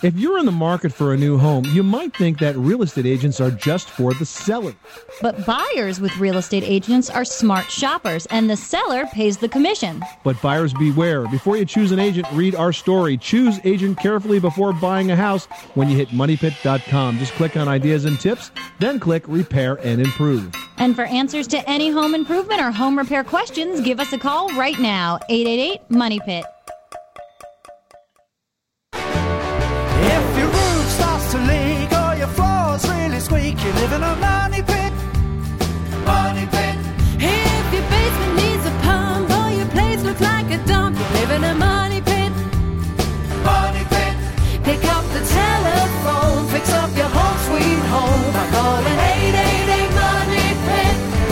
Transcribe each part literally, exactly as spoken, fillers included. If you're in the market for a new home, you might think that real estate agents are just for the seller. But buyers with real estate agents are smart shoppers, and the seller pays the commission. But buyers beware. Before you choose an agent, read our story. Choose agent carefully before buying a house when you hit money pit dot com. Just click on ideas and tips, then click repair and improve. And for answers to any home improvement or home repair questions, give us a call right now. eight eight eight money pit. Squeak, you live in a money pit. Money pit. If your basement needs a pump or your place looks like a dump, you live in a money pit. Money pit. Pick up the telephone, fix up your home sweet home by calling eight eight eight money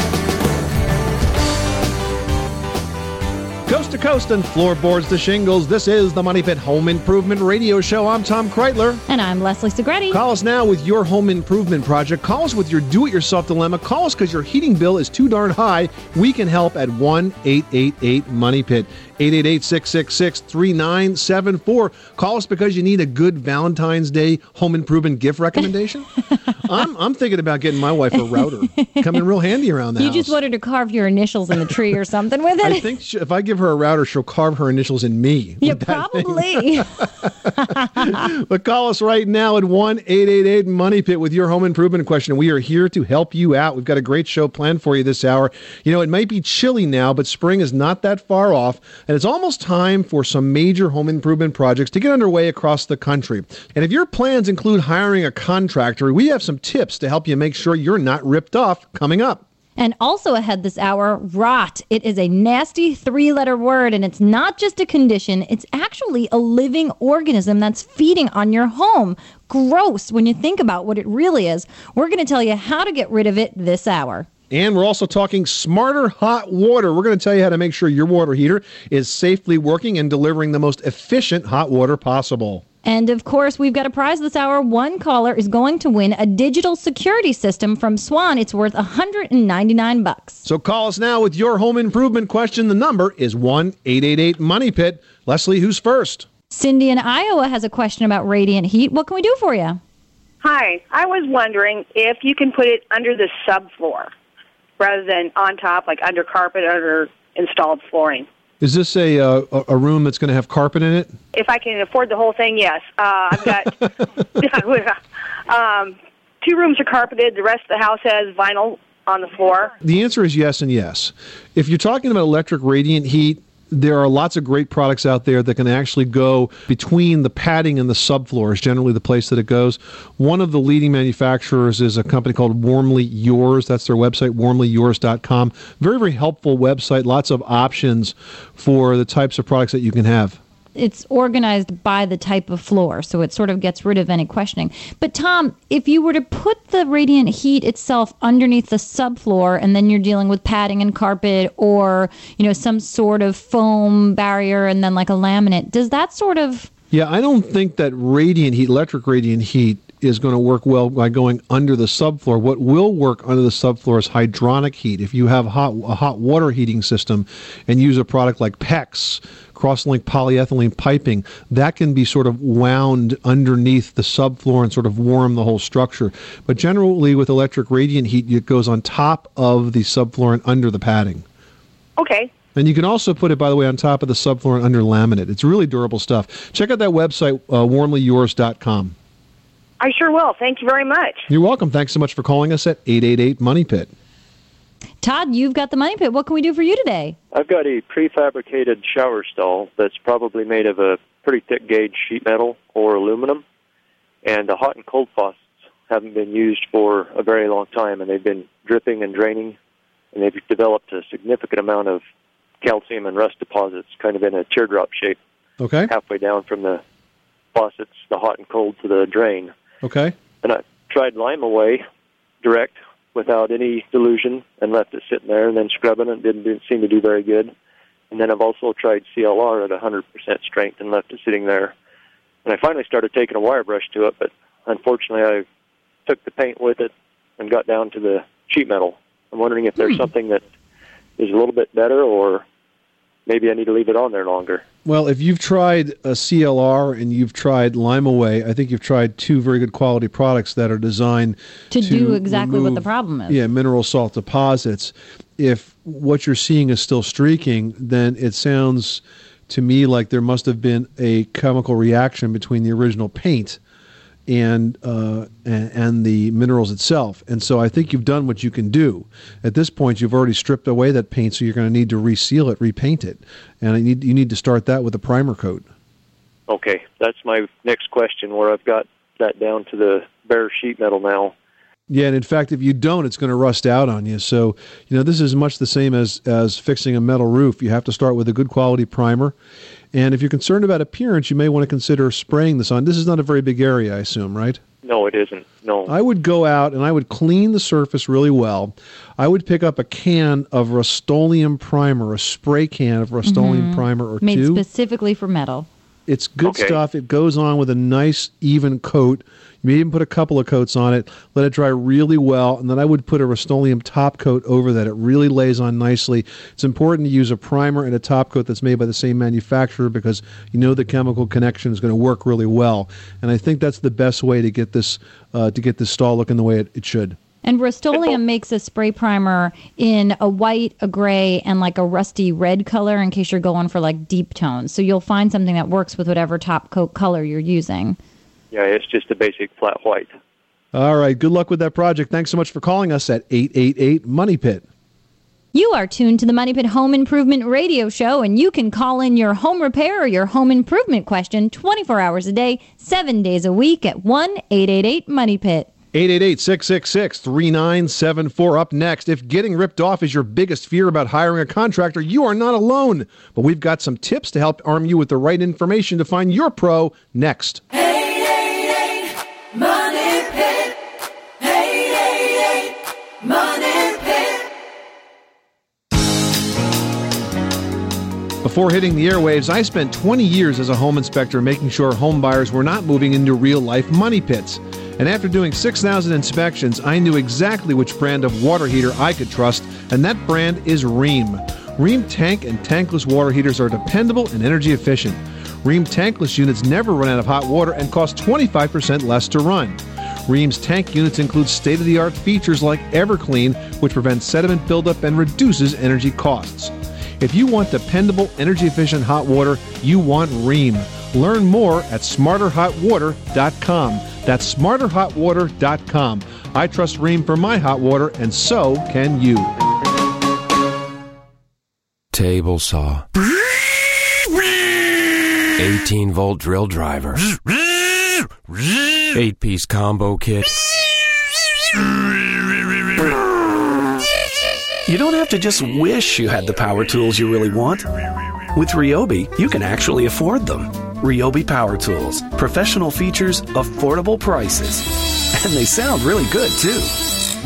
pit. Coast to coast and floorboards to shingles, this is the Money Pit Home Improvement Radio Show. I'm Tom Kraeutler. And I'm Leslie Segrete. Call us now with your home improvement project. Call us with your do-it-yourself dilemma. Call us because your heating bill is too darn high. We can help at one eight eight eight money pit. eight eight eight six six six three nine seven four. Call us because you need a good Valentine's Day home improvement gift recommendation. I'm I'm thinking about getting my wife a router. Coming real handy around the you house. You just wanted to carve your initials in a tree or something with it. I think she, if I give her a router, she'll carve her initials in me. Yeah, probably. But call us right now at one eight eight eight money pit with your home improvement question. We are here to help you out. We've got a great show planned for you this hour. You know, it might be chilly now, but spring is not that far off. And it's almost time for some major home improvement projects to get underway across the country. And if your plans include hiring a contractor, we have some tips to help you make sure you're not ripped off coming up. And also ahead this hour, rot. It is a nasty three-letter word, and it's not just a condition. It's actually a living organism that's feeding on your home. Gross when you think about what it really is. We're going to tell you how to get rid of it this hour. And we're also talking smarter hot water. We're going to tell you how to make sure your water heater is safely working and delivering the most efficient hot water possible. And, of course, we've got a prize this hour. One caller is going to win a digital security system from Swann. It's worth one hundred ninety-nine bucks. So call us now with your home improvement question. The number is one eight eight eight money pit. Leslie, who's first? Cindy in Iowa has a question about radiant heat. What can we do for you? Hi. I was wondering if you can put it under the subfloor rather than on top, like under carpet or under installed flooring. Is this a uh, a room that's going to have carpet in it? If I can afford the whole thing, yes. Uh, I've got um, two rooms are carpeted. The rest of the house has vinyl on the floor. The answer is yes and yes. If you're talking about electric radiant heat, there are lots of great products out there that can actually go between the padding and the subfloor is generally the place that it goes. One of the leading manufacturers is a company called Warmly Yours. That's their website, warmly yours dot com. Very, very helpful website. Lots of options for the types of products that you can have. It's organized by the type of floor, so it sort of gets rid of any questioning. But, Tom, if you were to put the radiant heat itself underneath the subfloor and then you're dealing with padding and carpet or, you know, some sort of foam barrier and then like a laminate, does that sort of... Yeah, I don't think that radiant heat, electric radiant heat, is going to work well by going under the subfloor. What will work under the subfloor is hydronic heat. If you have hot, a hot water heating system and use a product like PEX, cross-linked polyethylene piping, that can be sort of wound underneath the subfloor and sort of warm the whole structure. But generally with electric radiant heat, it goes on top of the subfloor and under the padding. Okay. And you can also put it, by the way, on top of the subfloor and under laminate. It's really durable stuff. Check out that website, uh, warmly yours dot com. I sure will. Thank you very much. You're welcome. Thanks so much for calling us at eight eight eight money pit. Todd, you've got the Money Pit. What can we do for you today? I've got a prefabricated shower stall that's probably made of a pretty thick gauge sheet metal or aluminum, and the hot and cold faucets haven't been used for a very long time, and they've been dripping and draining, and they've developed a significant amount of calcium and rust deposits kind of in a teardrop shape. Okay. Halfway down from the faucets, the hot and cold, to the drain. Okay. And I tried Lime Away direct without any dilution and left it sitting there and then scrubbing it. Didn't, didn't seem to do very good. And then I've also tried C L R at one hundred percent strength and left it sitting there. And I finally started taking a wire brush to it, but unfortunately I took the paint with it and got down to the sheet metal. I'm wondering if there's mm. something that is a little bit better, or maybe I need to leave it on there longer. Well, if you've tried a C L R and you've tried Limeaway, I think you've tried two very good quality products that are designed to, to do exactly remove, what the problem is. Yeah, mineral salt deposits. If what you're seeing is still streaking, then it sounds to me like there must have been a chemical reaction between the original paint and uh, and, and the minerals itself. And so I think you've done what you can do. At this point, you've already stripped away that paint, so you're going to need to reseal it, repaint it. And you need, you need to start that with a primer coat. Okay, that's my next question, where I've got that down to the bare sheet metal now. Yeah, and in fact, if you don't, it's going to rust out on you. So, you know, this is much the same as, as fixing a metal roof. You have to start with a good quality primer. And if you're concerned about appearance, you may want to consider spraying this on. This is not a very big area, I assume, right? No, it isn't. No. I would go out and I would clean the surface really well. I would pick up a can of Rust-Oleum primer, a spray can of Rust-Oleum mm-hmm. primer or Made two. Made specifically for metal. It's good okay. stuff. It goes on with a nice, even coat. You may even put a couple of coats on it, let it dry really well, and then I would put a Rust-Oleum top coat over that. It really lays on nicely. It's important to use a primer and a top coat that's made by the same manufacturer because you know the chemical connection is going to work really well. And I think that's the best way to get this uh, to get this stall looking the way it, it should. And Rust-Oleum makes a spray primer in a white, a gray, and like a rusty red color in case you're going for like deep tones. So you'll find something that works with whatever top coat color you're using. Yeah, it's just a basic flat white. All right. Good luck with that project. Thanks so much for calling us at eight eight eight money pit. You are tuned to the Money Pit Home Improvement Radio Show, and you can call in your home repair or your home improvement question twenty-four hours a day, seven days a week at one eight eight eight money pit. eight eight eight, six six six, three nine seven four. Up next, if getting ripped off is your biggest fear about hiring a contractor, you are not alone. But we've got some tips to help arm you with the right information to find your pro next. eight eight eight Money Pit. eight eight eight Money Pit. Before hitting the airwaves, I spent twenty years as a home inspector making sure home buyers were not moving into real-life money pits. And after doing six thousand inspections, I knew exactly which brand of water heater I could trust, and that brand is Rheem. Rheem tank and tankless water heaters are dependable and energy efficient. Rheem tankless units never run out of hot water and cost twenty-five percent less to run. Rheem's tank units include state-of-the-art features like EverClean, which prevents sediment buildup and reduces energy costs. If you want dependable, energy-efficient hot water, you want Rheem. Learn more at smarter hot water dot com. That's smarter hot water dot com. I trust Rheem for my hot water, and so can you. Table saw. eighteen volt drill driver. eight piece combo kit. You don't have to just wish you had the power tools you really want. With RYOBI, you can actually afford them. RYOBI Power Tools. Professional features, affordable prices. And they sound really good, too.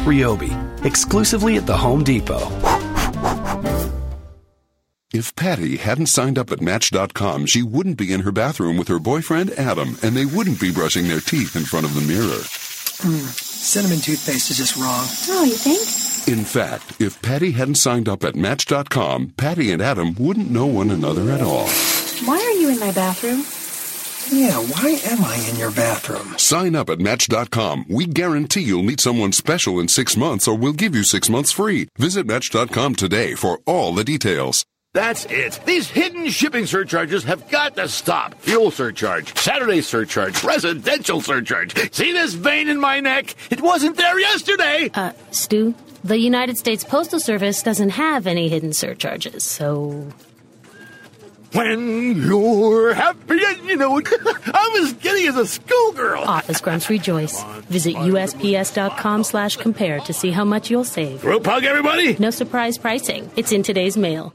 RYOBI. Exclusively at the Home Depot. If Patty hadn't signed up at Match dot com, she wouldn't be in her bathroom with her boyfriend, Adam, and they wouldn't be brushing their teeth in front of the mirror. Mm, cinnamon toothpaste is just wrong. Oh, you think? In fact, if Patty hadn't signed up at Match dot com, Patty and Adam wouldn't know one another at all. Why are you in my bathroom? Yeah, why am I in your bathroom? Sign up at Match dot com. We guarantee you'll meet someone special in six months or we'll give you six months free. Visit Match dot com today for all the details. That's it. These hidden shipping surcharges have got to stop. Fuel surcharge, Saturday surcharge, residential surcharge. See this vein in my neck? It wasn't there yesterday. Uh, Stu, the United States Postal Service doesn't have any hidden surcharges, so... When you're happy and you know it, I'm as giddy as a schoolgirl. Office Grumps rejoice. Visit U S P S dot com slash compare to see how much you'll save. Group hug, everybody. No surprise pricing. It's in today's mail.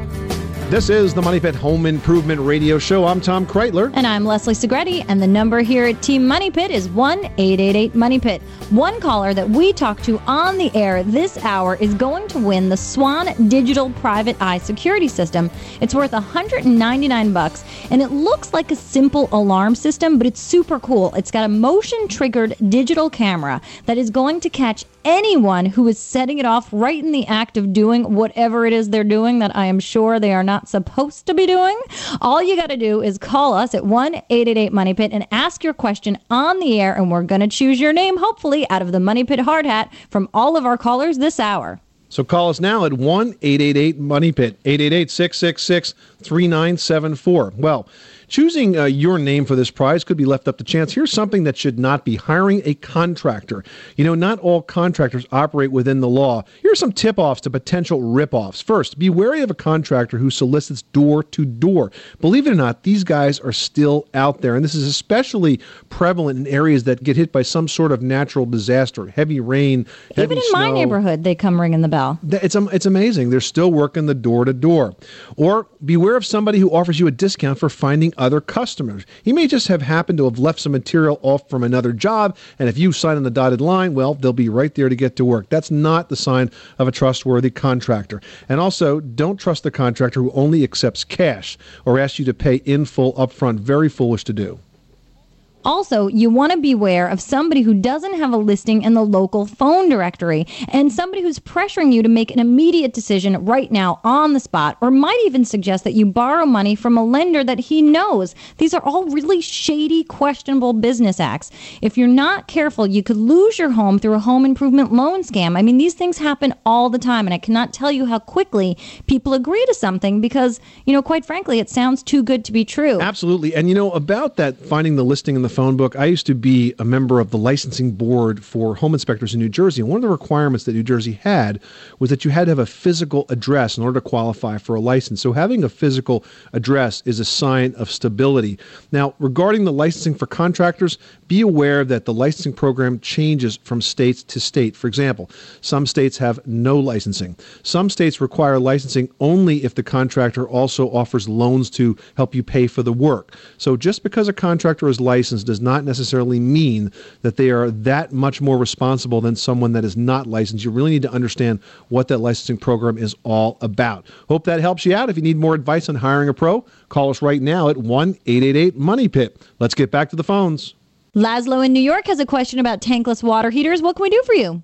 This is the Money Pit Home Improvement Radio Show. I'm Tom Kraeutler. And I'm Leslie Segrete. And the number here at Team Money Pit is one eight eight eight money pit. One caller that we talk to on the air this hour is going to win the Swann Digital Private Eye Security System. It's worth one hundred ninety-nine bucks, and it looks like a simple alarm system, but it's super cool. It's got a motion-triggered digital camera that is going to catch anyone who is setting it off right in the act of doing whatever it is they're doing that I am sure they are not supposed to be doing. All you got to do is call us at one eight eight eight money pit and ask your question on the air, and we're going to choose your name, hopefully, out of the Money Pit hard hat from all of our callers this hour. So call us now at one eight eight eight money pit, eight eight eight, six six six, three nine seven four. Well, choosing uh, your name for this prize could be left up to chance. Here's something that should not be: hiring a contractor. You know, not all contractors operate within the law. Here's some tip-offs to potential rip-offs. First, be wary of a contractor who solicits door-to-door. Believe it or not, these guys are still out there, and this is especially prevalent in areas that get hit by some sort of natural disaster, heavy rain, heavy Even in snow. My neighborhood, they come ringing the bell. It's, um, it's amazing. They're still working the door-to-door. Or beware of somebody who offers you a discount for finding other customers. He may just have happened to have left some material off from another job, and if you sign on the dotted line, well, they'll be right there to get to work. That's not the sign of a trustworthy contractor. And also, don't trust the contractor who only accepts cash or asks you to pay in full upfront. Very foolish to do. Also, you want to beware of somebody who doesn't have a listing in the local phone directory, and somebody who's pressuring you to make an immediate decision right now on the spot, or might even suggest that you borrow money from a lender that he knows. These are all really shady, questionable business acts. If you're not careful, you could lose your home through a home improvement loan scam. I mean, these things happen all the time, and I cannot tell you how quickly people agree to something because, you know, quite frankly, it sounds too good to be true. Absolutely. And, you know, about that, finding the listing in the phone book. I used to be a member of the licensing board for home inspectors in New Jersey. And one of the requirements that New Jersey had was that you had to have a physical address in order to qualify for a license. So having a physical address is a sign of stability. Now, regarding the licensing for contractors, be aware that the licensing program changes from state to state. For example, some states have no licensing. Some states require licensing only if the contractor also offers loans to help you pay for the work. So just because a contractor is licensed does not necessarily mean that they are that much more responsible than someone that is not licensed. You really need to understand what that licensing program is all about. Hope that helps you out. If you need more advice on hiring a pro, call us right now at one eight eight eight money pit. Let's get back to the phones. Laszlo in New York has a question about tankless water heaters. What can we do for you?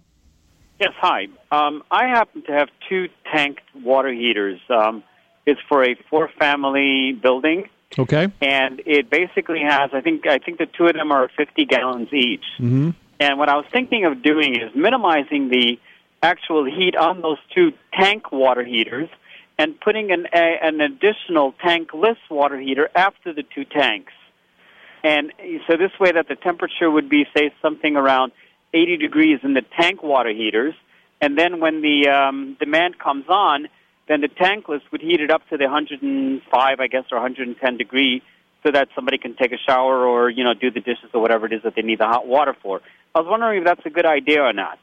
Yes, hi. Um, I happen to have two tanked water heaters. Um, it's for a four-family building. Okay. And it basically has, I think I think the two of them are fifty gallons each. Mm-hmm. And what I was thinking of doing is minimizing the actual heat on those two tank water heaters and putting an, a, an additional tankless water heater after the two tanks. And so this way that the temperature would be, say, something around eighty degrees in the tank water heaters. And then when the um, demand comes on, then the tankless would heat it up to the one hundred five, I guess, or one hundred ten degree, so that somebody can take a shower or, you know, do the dishes or whatever it is that they need the hot water for. I was wondering if that's a good idea or not.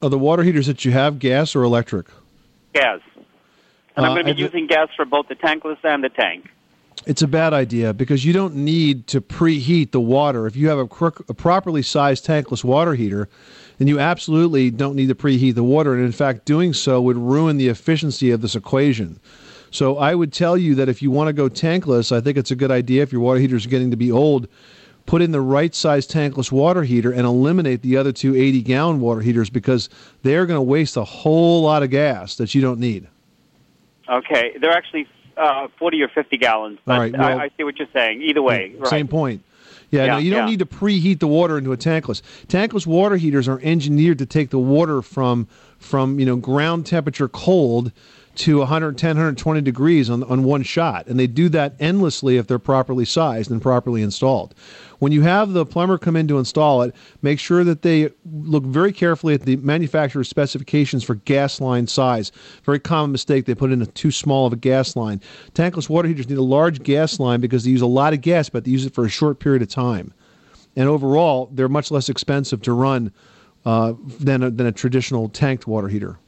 Are the water heaters that you have gas or electric? Gas. And uh, I'm going to be using gas for both the tankless and the tank. It's a bad idea because you don't need to preheat the water. If you have a, cr- a properly sized tankless water heater, then you absolutely don't need to preheat the water. And in fact, doing so would ruin the efficiency of this equation. So I would tell you that if you want to go tankless, I think it's a good idea if your water heater is getting to be old, put in the right size tankless water heater and eliminate the other two eighty gallon water heaters because they're going to waste a whole lot of gas that you don't need. Okay. They're actually uh, forty or fifty gallons, but right, well, I, I see what you're saying. Either way. Right. Same point. Yeah, yeah, no, you don't yeah. need to preheat the water into a tankless. Tankless water heaters are engineered to take the water from, from you know, ground temperature cold to one hundred ten, one hundred twenty degrees on, on one shot. And they do that endlessly if they're properly sized and properly installed. When you have the plumber come in to install it, make sure that they look very carefully at the manufacturer's specifications for gas line size. Very common mistake, they put in a too small of a gas line. Tankless water heaters need a large gas line because they use a lot of gas, but they use it for a short period of time. And overall, they're much less expensive to run uh, than, a, than a traditional tanked water heater.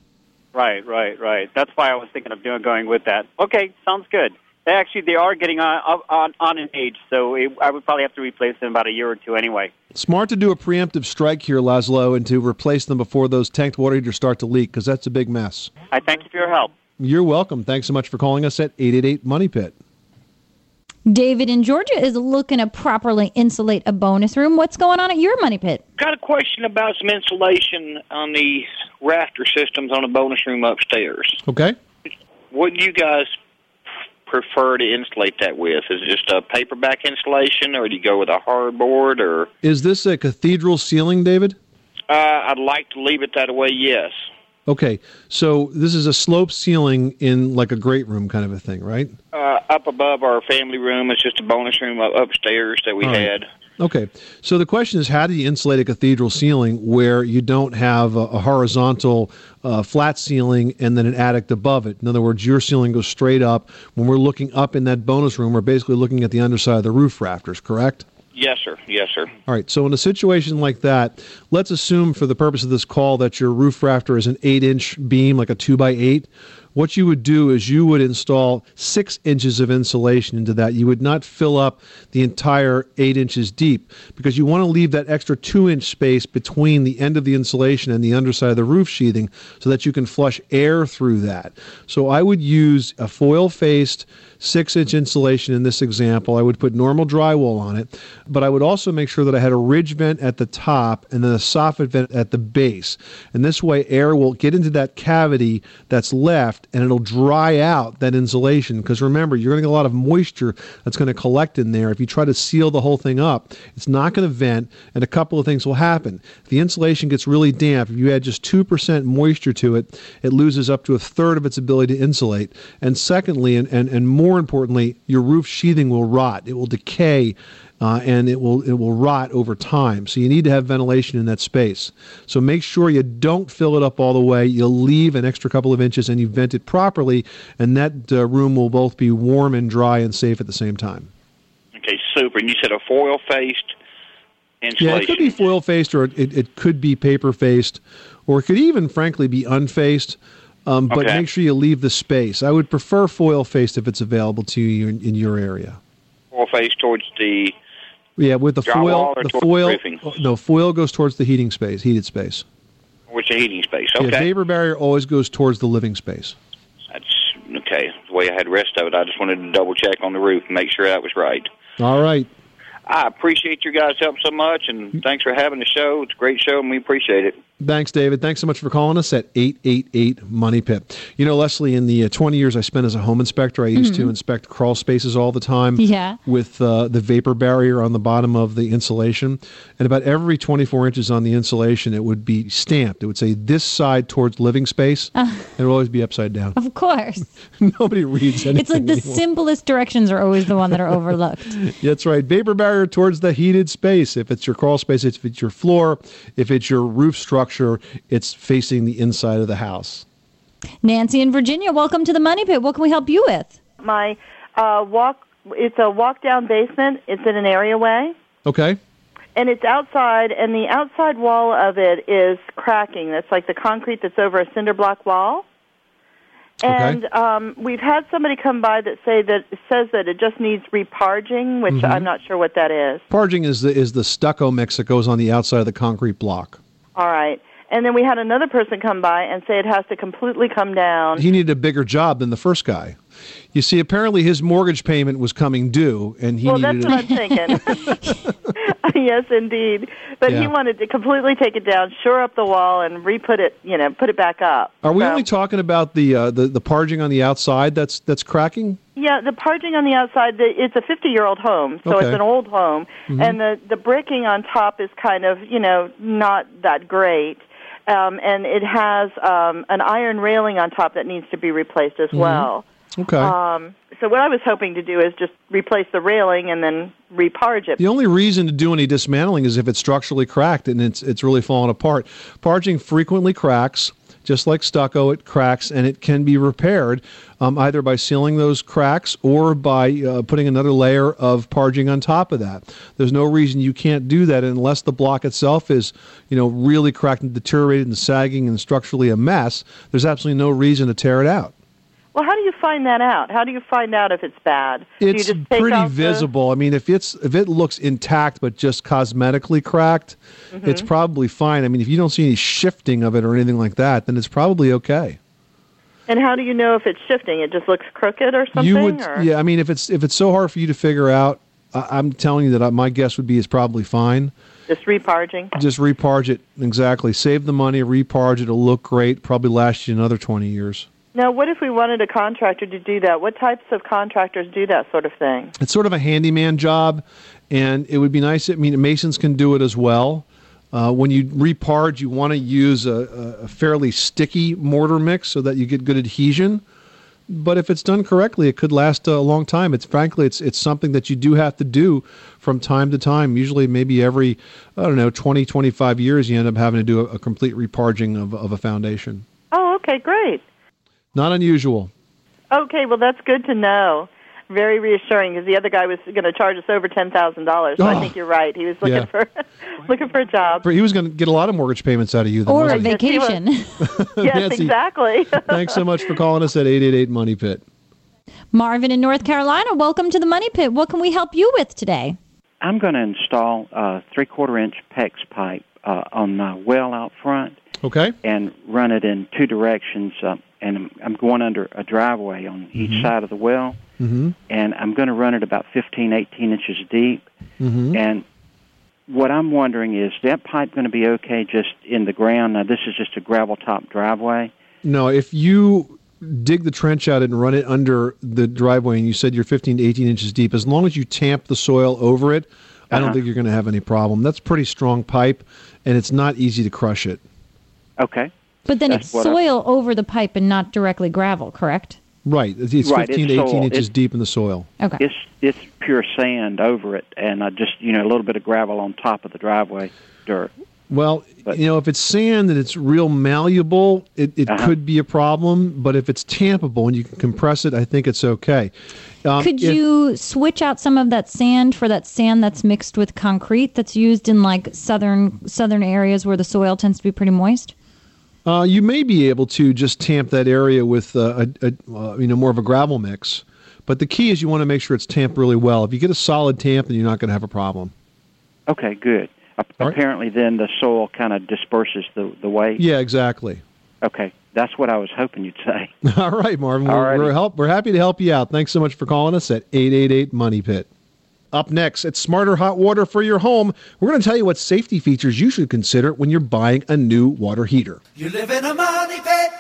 Right, right, right. That's why I was thinking of doing going with that. Okay, sounds good. They actually, they are getting on on, on an age, so it, I would probably have to replace them in about a year or two anyway. Smart to do a preemptive strike here, Laszlo, and to replace them before those tanked water heaters start to leak, because that's a big mess. I thank you for your help. You're welcome. Thanks so much for calling us at eight eight eight money pit. David in Georgia is looking to properly insulate a bonus room. What's going on at your Money Pit? Got a question about some insulation on the rafter systems on a bonus room upstairs. Okay. What do you guys prefer to insulate that with? Is it just a paperback insulation, or do you go with a hardboard? Or is this a cathedral ceiling, David? Uh, I'd like to leave it that way, yes. Okay, so this is a slope ceiling in like a great room kind of a thing, right? Uh, up above our family room. It's just a bonus room upstairs that we All right. had. Okay, so the question is, how do you insulate a cathedral ceiling where you don't have a, a horizontal uh, flat ceiling and then an attic above it? In other words, your ceiling goes straight up. When we're looking up in that bonus room, we're basically looking at the underside of the roof rafters, correct? Yes, sir. Yes, sir. All right. So in a situation like that, let's assume for the purpose of this call that your roof rafter is an eight-inch beam, like a two by eight. What you would do is you would install six inches of insulation into that. You would not fill up the entire eight inches deep, because you want to leave that extra two-inch space between the end of the insulation and the underside of the roof sheathing so that you can flush air through that. So I would use a foil-faced six-inch insulation in this example. I would put normal drywall on it, but I would also make sure that I had a ridge vent at the top and then a soffit vent at the base. And this way, air will get into that cavity that's left, and it'll dry out that insulation. Because remember, you're going to get a lot of moisture that's going to collect in there. If you try to seal the whole thing up, it's not going to vent, and a couple of things will happen. If the insulation gets really damp, if you add just two percent moisture to it, it loses up to a third of its ability to insulate. And secondly, and, and, and more More importantly, your roof sheathing will rot. It will decay, uh, and it will it will rot over time. So you need to have ventilation in that space. So make sure you don't fill it up all the way. You'll leave an extra couple of inches, and you vent it properly, and that uh, room will both be warm and dry and safe at the same time. Okay, super. And you said a foil-faced insulation. Yeah, it could be foil-faced, or it, it could be paper-faced, or it could even, frankly, be unfaced. Um, but okay. Make sure you leave the space. I would prefer foil-faced if it's available to you in, in your area. Foil-faced towards the yeah, with the foil, the foil. The oh, no, foil goes towards the heating space, heated space. Which the heating space? Okay. Yeah, vapor barrier always goes towards the living space. That's okay. The way I had the rest of it, I just wanted to double check on the roof and make sure that was right. All right. I appreciate your guys' help so much, and thanks for having the show. It's a great show, and we appreciate it. Thanks, David. Thanks so much for calling us at eight eight eight money pit. You know, Leslie, in the twenty years I spent as a home inspector, I used mm-hmm. to inspect crawl spaces all the time yeah. with uh, the vapor barrier on the bottom of the insulation. And about every twenty-four inches on the insulation, it would be stamped. It would say, this side towards living space. Uh, it would always be upside down. Of course. Nobody reads anything It's like the anymore. Simplest directions are always the one that are overlooked. That's right. Vapor barrier towards the heated space. If it's your crawl space, if it's your floor, if it's your roof structure, it's facing the inside of the house. Nancy in Virginia, welcome to the Money Pit. What can we help you with? My uh, walk, it's a walk-down basement. It's in an areaway. Okay. And it's outside, and the outside wall of it is cracking. That's like the concrete that's over a cinder block wall. Okay. And um, we've had somebody come by that say that says that it just needs reparging, which mm-hmm. I'm not sure what that is. Parging is the is the stucco mix that goes on the outside of the concrete block. All right. And then we had another person come by and say it has to completely come down. He needed a bigger job than the first guy. You see, apparently his mortgage payment was coming due, and he well, needed Well, that's what a- I'm thinking. Yes, indeed. But yeah. he wanted to completely take it down, shore up the wall, and re-put it, you know, put it back up. Are we so. only talking about the, uh, the the parging on the outside that's that's cracking? Yeah, the parging on the outside, the, it's a fifty-year-old home, so okay. it's an old home. Mm-hmm. And the, the bricking on top is kind of, you know, not that great. Um, and it has um, an iron railing on top that needs to be replaced as mm-hmm. well. Okay. Um, so what I was hoping to do is just replace the railing and then reparge it. The only reason to do any dismantling is if it's structurally cracked and it's it's really fallen apart. Parging frequently cracks. Just like stucco, it cracks, and it can be repaired um, either by sealing those cracks or by uh, putting another layer of parging on top of that. There's no reason you can't do that unless the block itself is, you know, really cracked and deteriorated and sagging and structurally a mess. There's absolutely no reason to tear it out. Well, how do you find that out? How do you find out if it's bad? It's do you just pretty visible. The... I mean, if it's if it looks intact but just cosmetically cracked, mm-hmm. it's probably fine. I mean, if you don't see any shifting of it or anything like that, then it's probably okay. And how do you know if it's shifting? It just looks crooked or something? You would, or? Yeah, I mean, if it's if it's so hard for you to figure out, I, I'm telling you that I, my guess would be it's probably fine. Just reparging. Just reparge it, exactly. Save the money, reparge it. It'll look great. Probably last you another twenty years. Now, what if we wanted a contractor to do that? What types of contractors do that sort of thing? It's sort of a handyman job, and it would be nice. I mean, masons can do it as well. Uh, when you reparge, you want to use a, a fairly sticky mortar mix so that you get good adhesion. But if it's done correctly, it could last a long time. It's frankly, it's it's something that you do have to do from time to time. Usually maybe every, I don't know, twenty, twenty-five years, you end up having to do a, a complete reparging of, of a foundation. Oh, okay, great. Not unusual. Okay, well, that's good to know. Very reassuring, because the other guy was going to charge us over ten thousand dollars, so oh, I think you're right. He was looking yeah. for looking for a job. He was going to get a lot of mortgage payments out of you. Then, or a vacation. Yes, Nancy, exactly. Thanks so much for calling us at eight eight eight, MONEY PIT. Marvin in North Carolina, welcome to the Money Pit. What can we help you with today? I'm going to install a three-quarter inch PEX pipe uh, on my well out front. Okay. And run it in two directions, uh, and I'm going under a driveway on mm-hmm. each side of the well, mm-hmm. and I'm going to run it about fifteen, eighteen inches deep. Mm-hmm. And what I'm wondering is, that pipe going to be okay just in the ground? Now, this is just a gravel-top driveway. No, if you dig the trench out and run it under the driveway, and you said you're fifteen to eighteen inches deep, as long as you tamp the soil over it, I don't uh-huh. think you're going to have any problem. That's pretty strong pipe, and it's not easy to crush it. Okay. But then That's it's soil I... over the pipe and not directly gravel, correct? Right. It's right. fifteen it's to eighteen inches it's, deep in the soil. Okay. It's it's pure sand over it, and uh, just, you know, a little bit of gravel on top of the driveway, dirt. Well, but, you know, if it's sand and it's real malleable, it, it uh-huh. could be a problem. But if it's tampable and you can compress it, I think it's okay. Um, could if, you switch out some of that sand for that sand that's mixed with concrete that's used in, like, southern southern areas where the soil tends to be pretty moist? Uh, you may be able to just tamp that area with uh, a, a uh, you know, more of a gravel mix, but the key is you want to make sure it's tamped really well. If you get a solid tamp, then you're not going to have a problem. Okay, good. A- apparently, right. Then the soil kind of disperses the the weight. Yeah, exactly. Okay, that's what I was hoping you'd say. All right, Marvin. We're, we're help. We're happy to help you out. Thanks so much for calling us at eight eight eight, MONEY PIT. Up next, it's smarter hot water for your home. We're going to tell you what safety features you should consider when you're buying a new water heater. You live in a money pit.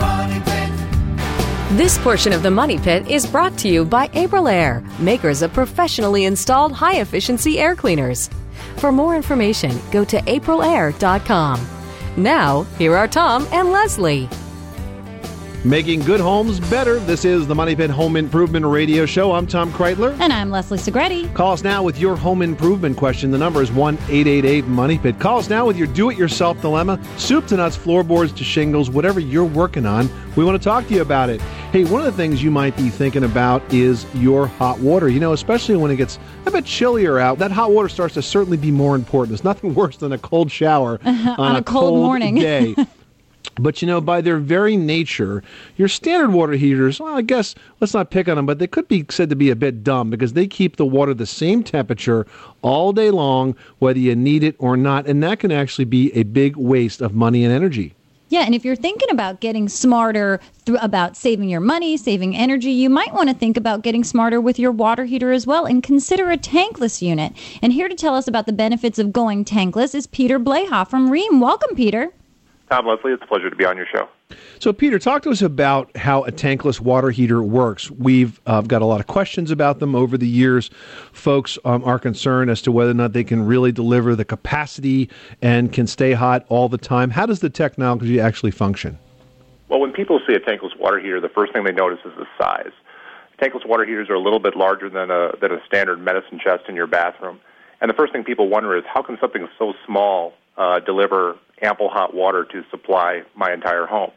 Money pit. This portion of the Money Pit is brought to you by Aprilaire, makers of professionally installed high-efficiency air cleaners. For more information, go to Aprilaire dot com. Now, here are Tom and Leslie. Making good homes better. This is the Money Pit Home Improvement Radio Show. I'm Tom Kraeutler. And I'm Leslie Segrete. Call us now with your home improvement question. The number is one eight eight eight, MONEY PIT. Call us now with your do-it-yourself dilemma. Soup to nuts, floorboards to shingles, whatever you're working on, we want to talk to you about it. Hey, one of the things you might be thinking about is your hot water. You know, especially when it gets a bit chillier out, that hot water starts to certainly be more important. There's nothing worse than a cold shower on, on a, a cold, cold morning. day. But, you know, by their very nature, your standard water heaters, well, I guess, let's not pick on them, but they could be said to be a bit dumb because they keep the water the same temperature all day long, whether you need it or not, and that can actually be a big waste of money and energy. Yeah, and if you're thinking about getting smarter th- about saving your money, saving energy, you might want to think about getting smarter with your water heater as well and consider a tankless unit. And here to tell us about the benefits of going tankless is Peter Bleha from Rheem. Welcome, Peter. Tom, Leslie, it's a pleasure to be on your show. So, Peter, talk to us about how a tankless water heater works. We've uh, got a lot of questions about them over the years. Folks um, are concerned as to whether or not they can really deliver the capacity and can stay hot all the time. How does the technology actually function? Well, when people see a tankless water heater, the first thing they notice is the size. Tankless water heaters are a little bit larger than a than a standard medicine chest in your bathroom. And the first thing people wonder is, how can something so small uh, deliver ample hot water to supply my entire home?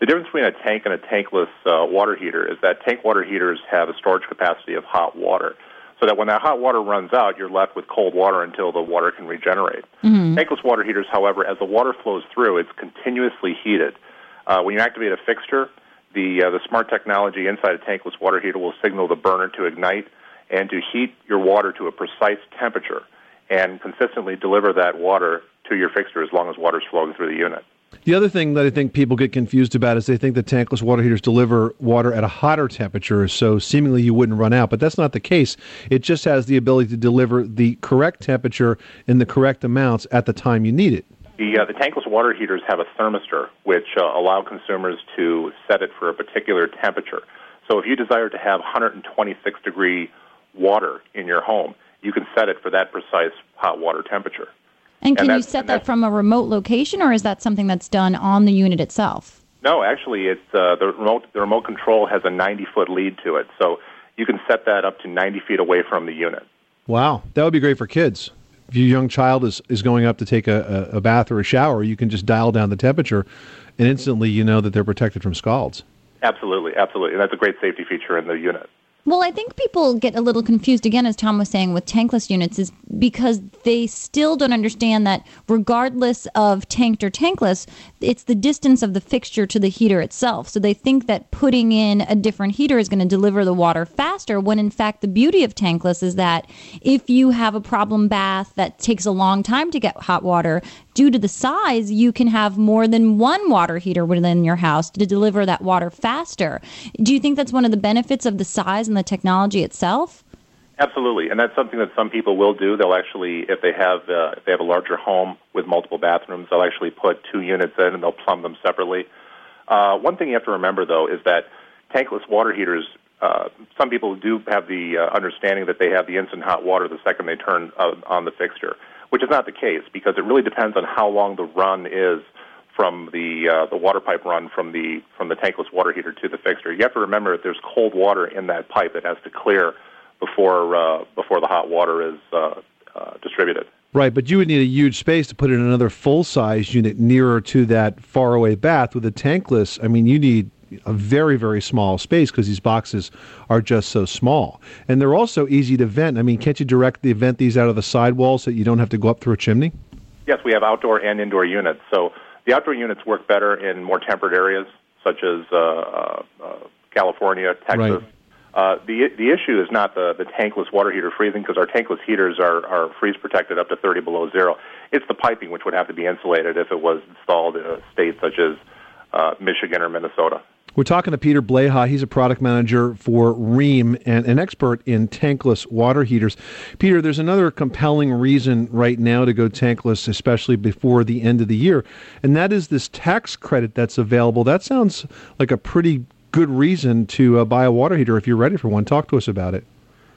The difference between a tank and a tankless uh, water heater is that tank water heaters have a storage capacity of hot water, so that when that hot water runs out, you're left with cold water until the water can regenerate. Mm-hmm. Tankless water heaters, however, as the water flows through, it's continuously heated. Uh, when you activate a fixture, the uh, the smart technology inside a tankless water heater will signal the burner to ignite and to heat your water to a precise temperature and consistently deliver that water to your fixture as long as water's flowing through the unit. The other thing that I think people get confused about is they think that tankless water heaters deliver water at a hotter temperature, so seemingly you wouldn't run out, but that's not the case. It just has the ability to deliver the correct temperature in the correct amounts at the time you need it. The, uh, the tankless water heaters have a thermistor, which uh, allow consumers to set it for a particular temperature. So if you desire to have one hundred twenty-six degree water in your home, you can set it for that precise hot water temperature. And can and you set that from a remote location, or is that something that's done on the unit itself? No, actually, it's uh, the remote. The remote control has a ninety-foot lead to it, so you can set that up to ninety feet away from the unit. Wow, that would be great for kids. If your young child is, is going up to take a, a bath or a shower, you can just dial down the temperature, and instantly you know that they're protected from scalds. Absolutely, absolutely. And that's a great safety feature in the unit. Well, I think people get a little confused, again, as Tom was saying, with tankless units, is because they still don't understand that regardless of tanked or tankless, it's the distance of the fixture to the heater itself. So they think that putting in a different heater is going to deliver the water faster, when in fact the beauty of tankless is that if you have a problem bath that takes a long time to get hot water, due to the size, you can have more than one water heater within your house to deliver that water faster. Do you think that's one of the benefits of the size and the technology itself? Absolutely, and that's something that some people will do. They'll actually, if they have uh, if they have a larger home with multiple bathrooms, they'll actually put two units in and they'll plumb them separately. Uh, one thing you have to remember, though, is that tankless water heaters, uh, some people do have the uh, understanding that they have the instant hot water the second they turn uh, on the fixture, which is not the case, because it really depends on how long the run is from the uh, the water pipe run from the from the tankless water heater to the fixture. You have to remember that there's cold water in that pipe that has to clear before uh, before the hot water is uh, uh, distributed. Right, but you would need a huge space to put in another full-size unit nearer to that faraway bath. With a tankless, I mean, you need a very, very small space because these boxes are just so small. And they're also easy to vent. I mean, can't you directly vent these out of the sidewall so that you don't have to go up through a chimney? Yes, we have outdoor and indoor units. So the outdoor units work better in more temperate areas, such as uh, uh, California, Texas. Right. Uh, the the issue is not the, the tankless water heater freezing, because our tankless heaters are, are freeze protected up to thirty below zero. It's the piping which would have to be insulated if it was installed in a state such as uh, Michigan or Minnesota. We're talking to Peter Bleha. He's a product manager for Rheem and an expert in tankless water heaters. Peter, there's another compelling reason right now to go tankless, especially before the end of the year, and that is this tax credit that's available. That sounds like a pretty good reason to uh, buy a water heater if you're ready for one. Talk to us about it.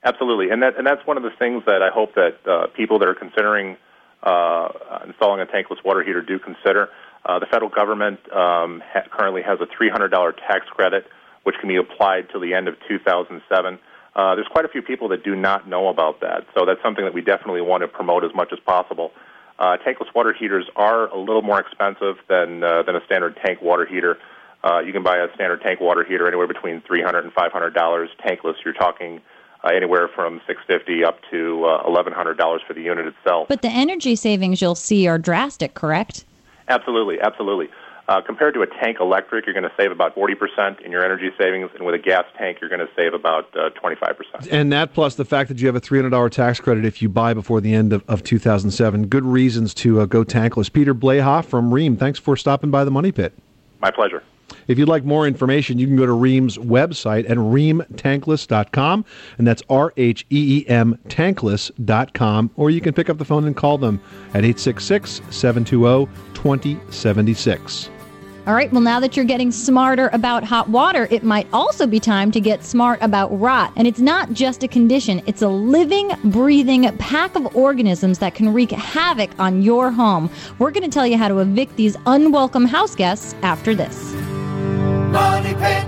Absolutely, and that and that's one of the things that I hope that uh, people that are considering uh, installing a tankless water heater do consider. Uh, the federal government um, ha- currently has a three hundred dollars tax credit, which can be applied till the end of two thousand seven. Uh, there's quite a few people that do not know about that, so that's something that we definitely want to promote as much as possible. Uh, tankless water heaters are a little more expensive than uh, than a standard tank water heater. Uh, you can buy a standard tank water heater anywhere between three hundred dollars and five hundred dollars. Tankless, you're talking Uh, anywhere from six hundred fifty dollars up to uh, eleven hundred dollars for the unit itself. But the energy savings you'll see are drastic, correct? Absolutely, absolutely. Uh, compared to a tank electric, you're going to save about forty percent in your energy savings, and with a gas tank, you're going to save about uh, twenty-five percent. And that plus the fact that you have a three hundred dollars tax credit if you buy before the end of, of two thousand seven. Good reasons to uh, go tankless. Peter Bleha from Rheem, thanks for stopping by the Money Pit. My pleasure. If you'd like more information, you can go to Rheem's website at rheem tankless dot com, and that's R H E E M tankless dot com, or you can pick up the phone and call them at eight six six, seven two zero, two zero seven six. All right, well, now that you're getting smarter about hot water, it might also be time to get smart about rot. And it's not just a condition. It's a living, breathing pack of organisms that can wreak havoc on your home. We're going to tell you how to evict these unwelcome house guests after this. Money Pit.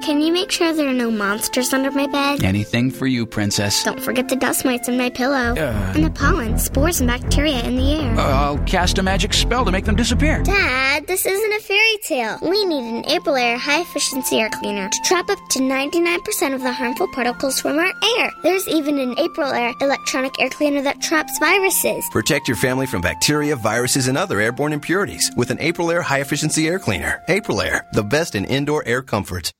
Can you make sure there are no monsters under my bed? Anything for you, Princess. Don't forget the dust mites in my pillow. Uh, and the pollen, spores, and bacteria in the air. I'll cast a magic spell to make them disappear. Dad, this isn't a fairy tale. We need an Aprilaire high-efficiency air cleaner to trap up to ninety-nine percent of the harmful particles from our air. There's even an Aprilaire electronic air cleaner that traps viruses. Protect your family from bacteria, viruses, and other airborne impurities with an Aprilaire high-efficiency air cleaner. Aprilaire, the best in indoor air comfort.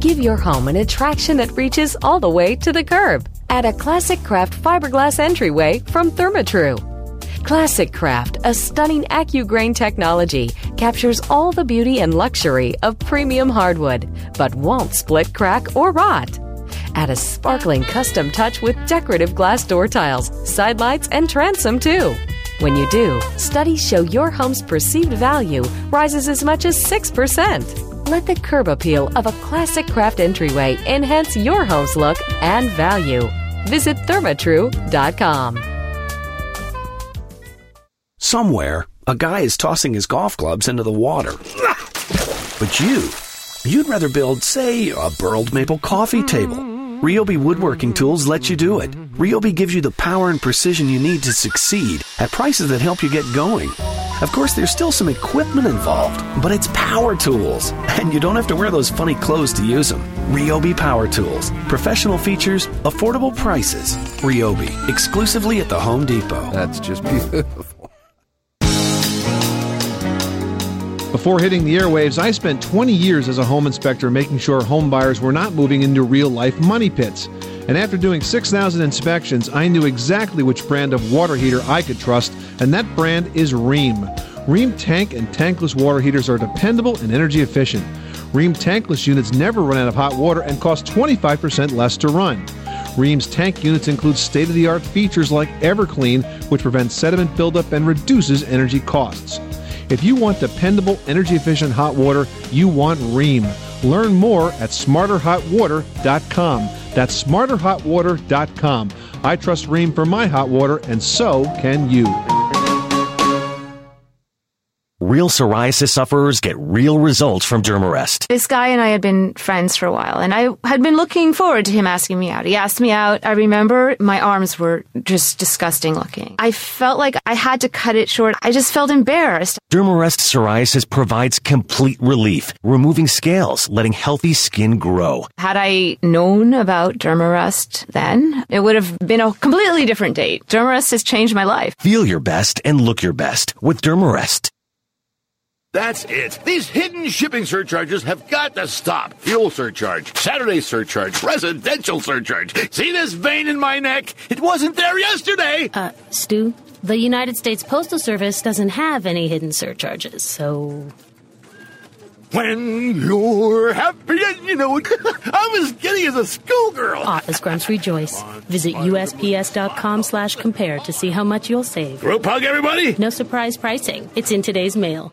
Give your home an attraction that reaches all the way to the curb. Add a Classic Craft fiberglass entryway from ThermaTru. Classic Craft, a stunning AccuGrain technology, captures all the beauty and luxury of premium hardwood, but won't split, crack, or rot. Add a sparkling custom touch with decorative glass door tiles, sidelights, and transom, too. When you do, studies show your home's perceived value rises as much as six percent. Let the curb appeal of a Classic Craft entryway enhance your home's look and value. Visit Therma Tru dot com. Somewhere, a guy is tossing his golf clubs into the water. But you, you'd rather build, say, a burled maple coffee table. RYOBI Woodworking Tools lets you do it. RYOBI gives you the power and precision you need to succeed at prices that help you get going. Of course, there's still some equipment involved, but it's power tools, and you don't have to wear those funny clothes to use them. RYOBI Power Tools. Professional features, affordable prices. RYOBI. Exclusively at the Home Depot. That's just beautiful. Before hitting the airwaves, I spent twenty years as a home inspector making sure home buyers were not moving into real-life money pits. And after doing six thousand inspections, I knew exactly which brand of water heater I could trust, and that brand is Rheem. Rheem tank and tankless water heaters are dependable and energy efficient. Rheem tankless units never run out of hot water and cost twenty-five percent less to run. Rheem's tank units include state-of-the-art features like EverClean, which prevents sediment buildup and reduces energy costs. If you want dependable, energy-efficient hot water, you want Rheem. Learn more at smarter hot water dot com. That's smarter hot water dot com. I trust Rheem for my hot water, and so can you. Real psoriasis sufferers get real results from Dermarest. This guy and I had been friends for a while, and I had been looking forward to him asking me out. He asked me out. I remember my arms were just disgusting looking. I felt like I had to cut it short. I just felt embarrassed. Dermarest psoriasis provides complete relief, removing scales, letting healthy skin grow. Had I known about Dermarest then, it would have been a completely different date. Dermarest has changed my life. Feel your best and look your best with Dermarest. That's it. These hidden shipping surcharges have got to stop. Fuel surcharge, Saturday surcharge, residential surcharge. See this vein in my neck? It wasn't there yesterday. Uh, Stu, the United States Postal Service doesn't have any hidden surcharges, so... When you're happy, you know, I'm as giddy as a schoolgirl. Office Grumps rejoice. Visit U S P S dot com slash compare to see how much you'll save. Group hug, everybody. No surprise pricing. It's in today's mail.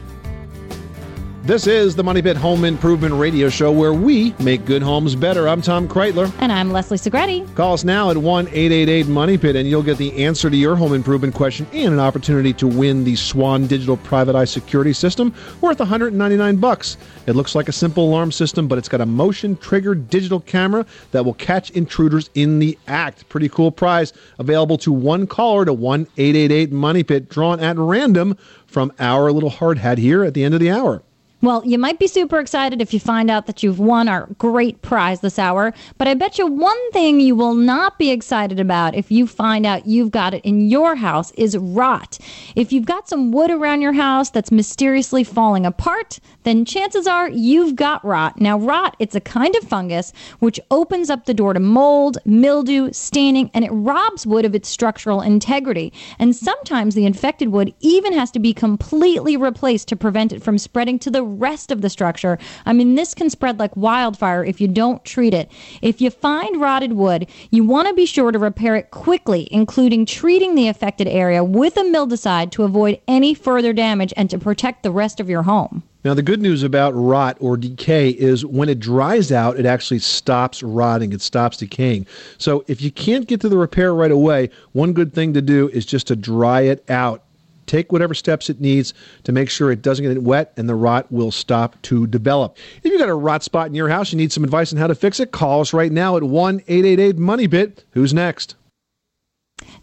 This is the Money Pit Home Improvement Radio Show, where we make good homes better. I'm Tom Kraeutler. And I'm Leslie Segrete. Call us now at one eight eight eight money pit, and you'll get the answer to your home improvement question and an opportunity to win the Swann Digital Private Eye Security System worth one hundred ninety-nine bucks. It looks like a simple alarm system, but it's got a motion-triggered digital camera that will catch intruders in the act. Pretty cool prize. Available to one caller to one eight eight eight money pit, drawn at random from our little hard hat here at the end of the hour. Well, you might be super excited if you find out that you've won our great prize this hour, but I bet you one thing you will not be excited about if you find out you've got it in your house is rot. If you've got some wood around your house that's mysteriously falling apart, then chances are you've got rot. Now, rot, it's a kind of fungus which opens up the door to mold, mildew, staining, and it robs wood of its structural integrity. And sometimes the infected wood even has to be completely replaced to prevent it from spreading to the rest of the structure. I mean, this can spread like wildfire if you don't treat it. If you find rotted wood, you want to be sure to repair it quickly, including treating the affected area with a mildicide to avoid any further damage and to protect the rest of your home. Now, the good news about rot or decay is when it dries out, it actually stops rotting. It stops decaying. So if you can't get to the repair right away, one good thing to do is just to dry it out. Take whatever steps it needs to make sure it doesn't get wet, and the rot will stop to develop. If you've got a rot spot in your house, you need some advice on how to fix it, call us right now at one eight eight eight money bit. Who's next?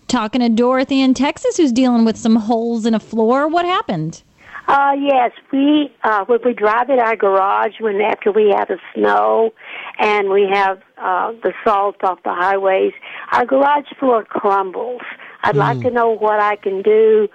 Talking to Dorothy in Texas, who's dealing with some holes in a floor. What happened? Uh, yes, we uh, when we drive in our garage when after we have the snow and we have uh, the salt off the highways, our garage floor crumbles. I'd mm. like to know what I can do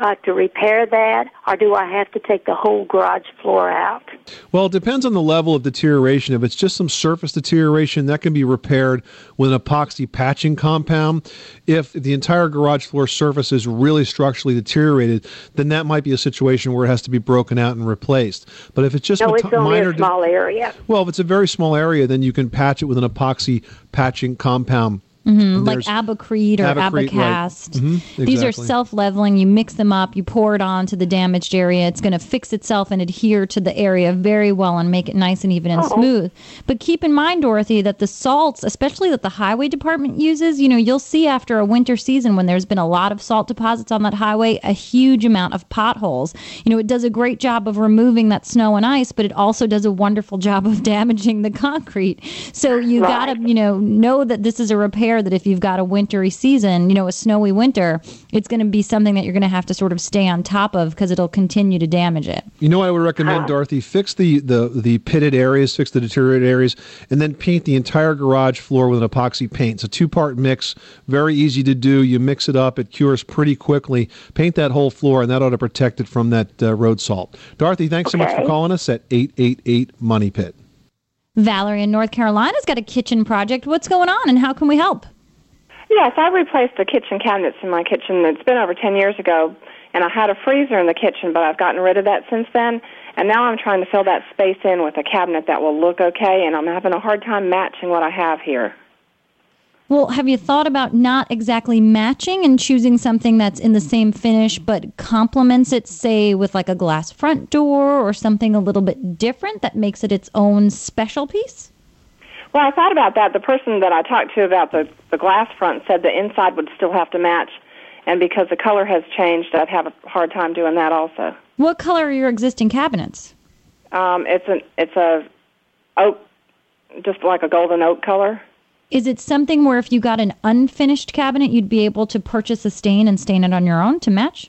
uh, to repair that, or do I have to take the whole garage floor out? Well, it depends on the level of deterioration. If it's just some surface deterioration, that can be repaired with an epoxy patching compound. If the entire garage floor surface is really structurally deteriorated, then that might be a situation where it has to be broken out and replaced. But if it's just no, it's only a small area. Well, if it's a very small area, then you can patch it with an epoxy patching compound. Mm-hmm. Like Abocrete or Abocrete, Abocast. Right. Mm-hmm. Exactly. These are self-leveling. You mix them up. You pour it onto the damaged area. It's going to fix itself and adhere to the area very well and make it nice and even and Uh-oh. smooth. But keep in mind, Dorothy, that the salts, especially that the highway department uses, you know, you'll see after a winter season when there's been a lot of salt deposits on that highway, a huge amount of potholes. You know, it does a great job of removing that snow and ice, but it also does a wonderful job of damaging the concrete. So you right. got to, you know, know that this is a repair, that if you've got a wintry season, you know, a snowy winter, it's going to be something that you're going to have to sort of stay on top of because it'll continue to damage it. You know what I would recommend, Dorothy? Fix the, the, the pitted areas, fix the deteriorated areas, and then paint the entire garage floor with an epoxy paint. It's a two-part mix, very easy to do. You mix it up, it cures pretty quickly. Paint that whole floor, and that ought to protect it from that uh, road salt. Dorothy, thanks okay. so much for calling us at eight eight eight money pit. Valerie in North Carolina's got a kitchen project. What's going on, and how can we help? Yes, I replaced the kitchen cabinets in my kitchen. It's been over ten years ago, and I had a freezer in the kitchen, but I've gotten rid of that since then, and now I'm trying to fill that space in with a cabinet that will look okay, and I'm having a hard time matching what I have here. Well, have you thought about not exactly matching and choosing something that's in the same finish but complements it, say, with like a glass front door or something a little bit different that makes it its own special piece? Well, I thought about that. The person that I talked to about the, the glass front said the inside would still have to match, and because the color has changed, I'd have a hard time doing that also. What color are your existing cabinets? Um, it's an, it's a oak, just like a golden oak color. Is it something where if you got an unfinished cabinet, you'd be able to purchase a stain and stain it on your own to match?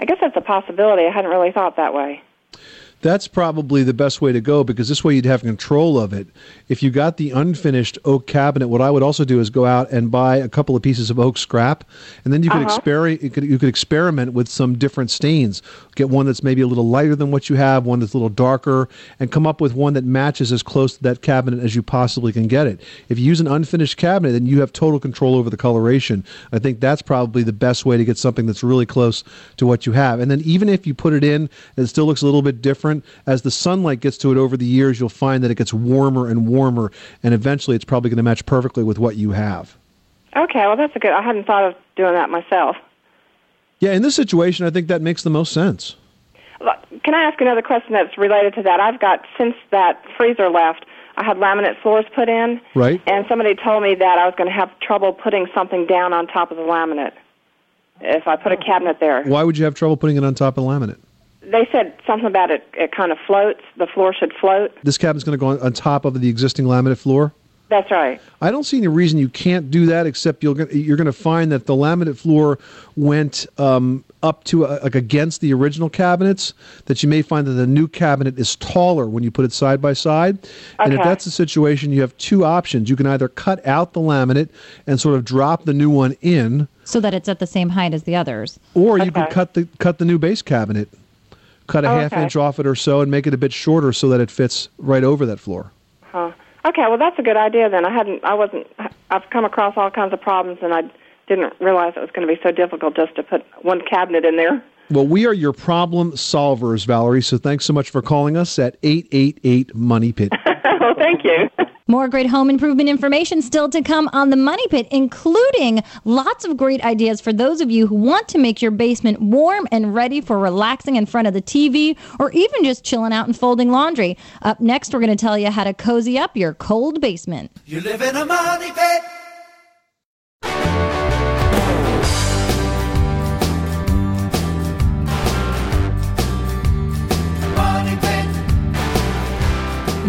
I guess that's a possibility. I hadn't really thought that way. That's probably the best way to go, because this way you'd have control of it. If you got the unfinished oak cabinet, what I would also do is go out and buy a couple of pieces of oak scrap, and then you could, uh-huh. exper- you could, you could experiment with some different stains. Get one that's maybe a little lighter than what you have, one that's a little darker, and come up with one that matches as close to that cabinet as you possibly can get it. If you use an unfinished cabinet, then you have total control over the coloration. I think that's probably the best way to get something that's really close to what you have. And then even if you put it in and it still looks a little bit different, as the sunlight gets to it over the years, you'll find that it gets warmer and warmer, and eventually it's probably going to match perfectly with what you have. Okay, well, that's a good... I hadn't thought of doing that myself. Yeah, in this situation, I think that makes the most sense. Can I ask another question that's related to that? I've got, since that freezer left, I had laminate floors put in, right? And somebody told me that I was going to have trouble putting something down on top of the laminate if I put a cabinet there. Why would you have trouble putting it on top of the laminate? They said something about it, it kind of floats, the floor should float. This cabinet's going to go on, on top of the existing laminate floor? That's right. I don't see any reason you can't do that, except you'll, you're going to find that the laminate floor went um, up to, uh, like against the original cabinets, that you may find that the new cabinet is taller when you put it side by side. Okay. And if that's the situation, you have two options. You can either cut out the laminate and sort of drop the new one in, so that it's at the same height as the others. Or you okay. can cut the cut the new base cabinet. Cut a oh, half okay. inch off it or so and make it a bit shorter so that it fits right over that floor. Huh. Okay, well, that's a good idea then. I hadn't, I wasn't, I've come across all kinds of problems, and I didn't realize it was going to be so difficult just to put one cabinet in there. Well, we are your problem solvers, Valerie, so thanks so much for calling us at eight eight eight money pit. Oh, thank you. More great home improvement information still to come on the Money Pit, including lots of great ideas for those of you who want to make your basement warm and ready for relaxing in front of the T V or even just chilling out and folding laundry. Up next, we're going to tell you how to cozy up your cold basement. You live in a Money Pit.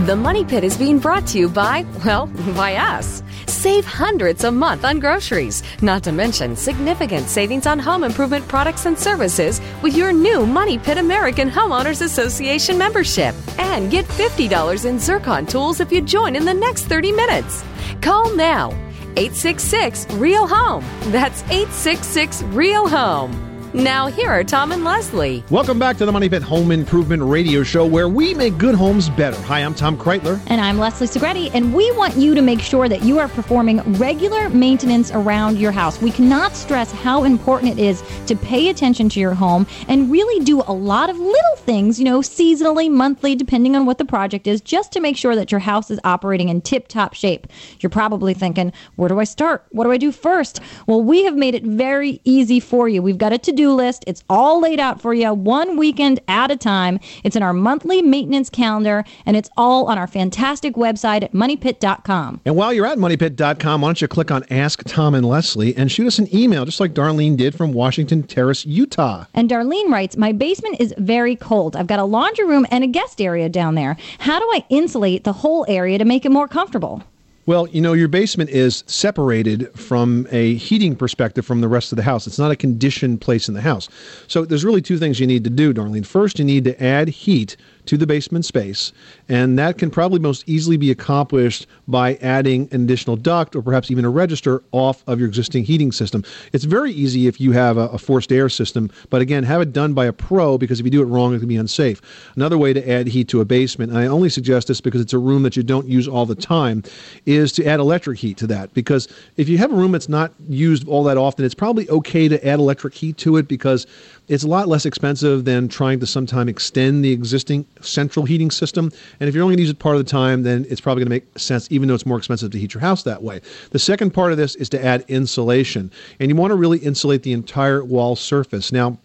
The Money Pit is being brought to you by, well, by us. Save hundreds a month on groceries, not to mention significant savings on home improvement products and services with your new Money Pit American Homeowners Association membership. And get fifty dollars in Zircon tools if you join in the next thirty minutes. Call now, eight six six real home. That's eight six six real home. Now here are Tom and Leslie. Welcome back to the Money Pit Home Improvement Radio Show, where we make good homes better. Hi, I'm Tom Kraeutler. And I'm Leslie Segrete, and we want you to make sure that you are performing regular maintenance around your house. We cannot stress how important it is to pay attention to your home and really do a lot of little things, you know, seasonally, monthly, depending on what the project is, just to make sure that your house is operating in tip-top shape. You're probably thinking, where do I start? What do I do first? Well, we have made it very easy for you. We've got a to-do list. It's all laid out for you one weekend at a time. It's in our monthly maintenance calendar, and it's all on our fantastic website at money pit dot com. And while you're at money pit dot com, why don't you click on Ask Tom and Leslie and shoot us an email, just like Darlene did from Washington Terrace, Utah. And Darlene writes, my basement is very cold. I've got a laundry room and a guest area down there. How do I insulate the whole area to make it more comfortable? Well, you know, your basement is separated from a heating perspective from the rest of the house. It's not a conditioned place in the house. So there's really two things you need to do, Darlene. First, you need to add heat to the basement space, and that can probably most easily be accomplished by adding an additional duct or perhaps even a register off of your existing heating system. It's very easy if you have a, a forced air system, but again, have it done by a pro, because if you do it wrong, it can be unsafe. Another way to add heat to a basement, and I only suggest this because it's a room that you don't use all the time, is is to add electric heat to that. Because if you have a room that's not used all that often, it's probably okay to add electric heat to it, because it's a lot less expensive than trying to sometime extend the existing central heating system. And if you're only going to use it part of the time, then it's probably going to make sense, even though it's more expensive to heat your house that way. The second part of this is to add insulation. And you want to really insulate the entire wall surface. Now,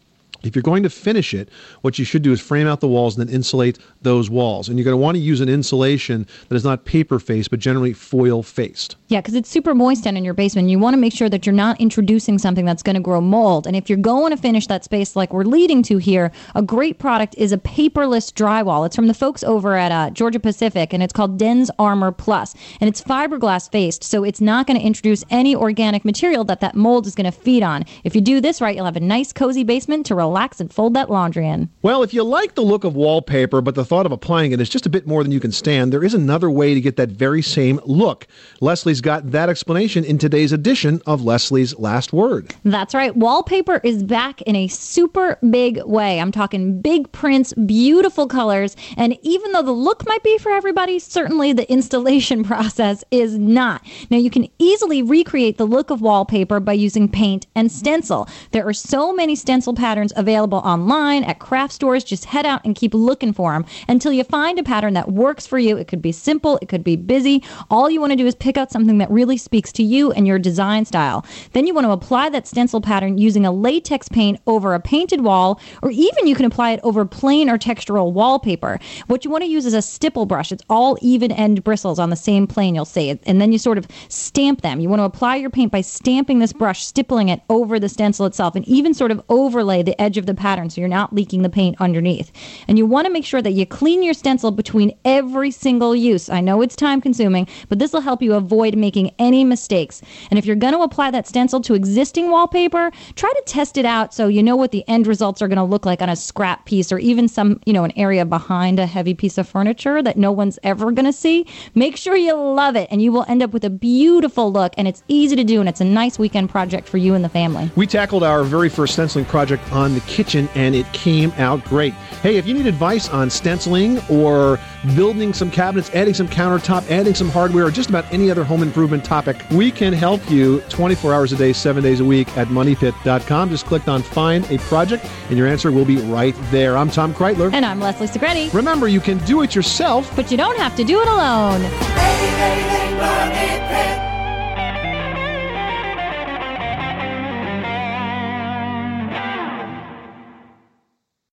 if you're going to finish it, what you should do is frame out the walls and then insulate those walls. And you're going to want to use an insulation that is not paper-faced, but generally foil-faced. Yeah, because it's super moist down in your basement. You want to make sure that you're not introducing something that's going to grow mold. And if you're going to finish that space like we're leading to here, a great product is a paperless drywall. It's from the folks over at uh, Georgia Pacific, and it's called Dens Armor Plus. And it's fiberglass-faced, so it's not going to introduce any organic material that that mold is going to feed on. If you do this right, you'll have a nice, cozy basement to relax. Relax and fold that laundry in. Well, if you like the look of wallpaper, but the thought of applying it is just a bit more than you can stand, there is another way to get that very same look. Leslie's got that explanation in today's edition of Leslie's Last Word. That's right. Wallpaper is back in a super big way. I'm talking big prints, beautiful colors, and even though the look might be for everybody, certainly the installation process is not. Now, you can easily recreate the look of wallpaper by using paint and stencil. There are so many stencil patterns available online at craft stores. Just head out and keep looking for them until you find a pattern that works for you. It could be simple, it could be busy. All you want to do is pick out something that really speaks to you and your design style. Then you want to apply that stencil pattern using a latex paint over a painted wall, or even you can apply it over plain or textural wallpaper. What you want to use is a stipple brush. It's all even end bristles on the same plane, you'll see. And then you sort of stamp them. You want to apply your paint by stamping this brush, stippling it over the stencil itself, and even sort of overlay the edge of the pattern so you're not leaking the paint underneath. And you want to make sure that you clean your stencil between every single use. I know it's time consuming, but this will help you avoid making any mistakes. And if you're going to apply that stencil to existing wallpaper, try to test it out so you know what the end results are going to look like on a scrap piece, or even some, you know, an area behind a heavy piece of furniture that no one's ever going to see. Make sure you love it, and you will end up with a beautiful look, and it's easy to do, and it's a nice weekend project for you and the family. We tackled our very first stenciling project on the kitchen, and it came out great. Hey, if you need advice on stenciling or building some cabinets, adding some countertop, adding some hardware, or just about any other home improvement topic, we can help you twenty-four hours a day, seven days a week at money pit dot com. Just click on Find a Project, and your answer will be right there. I'm Tom Kraeutler. And I'm Leslie Segrete. Remember, you can do it yourself, but you don't have to do it alone. Hey, hey, hey, Money Pit.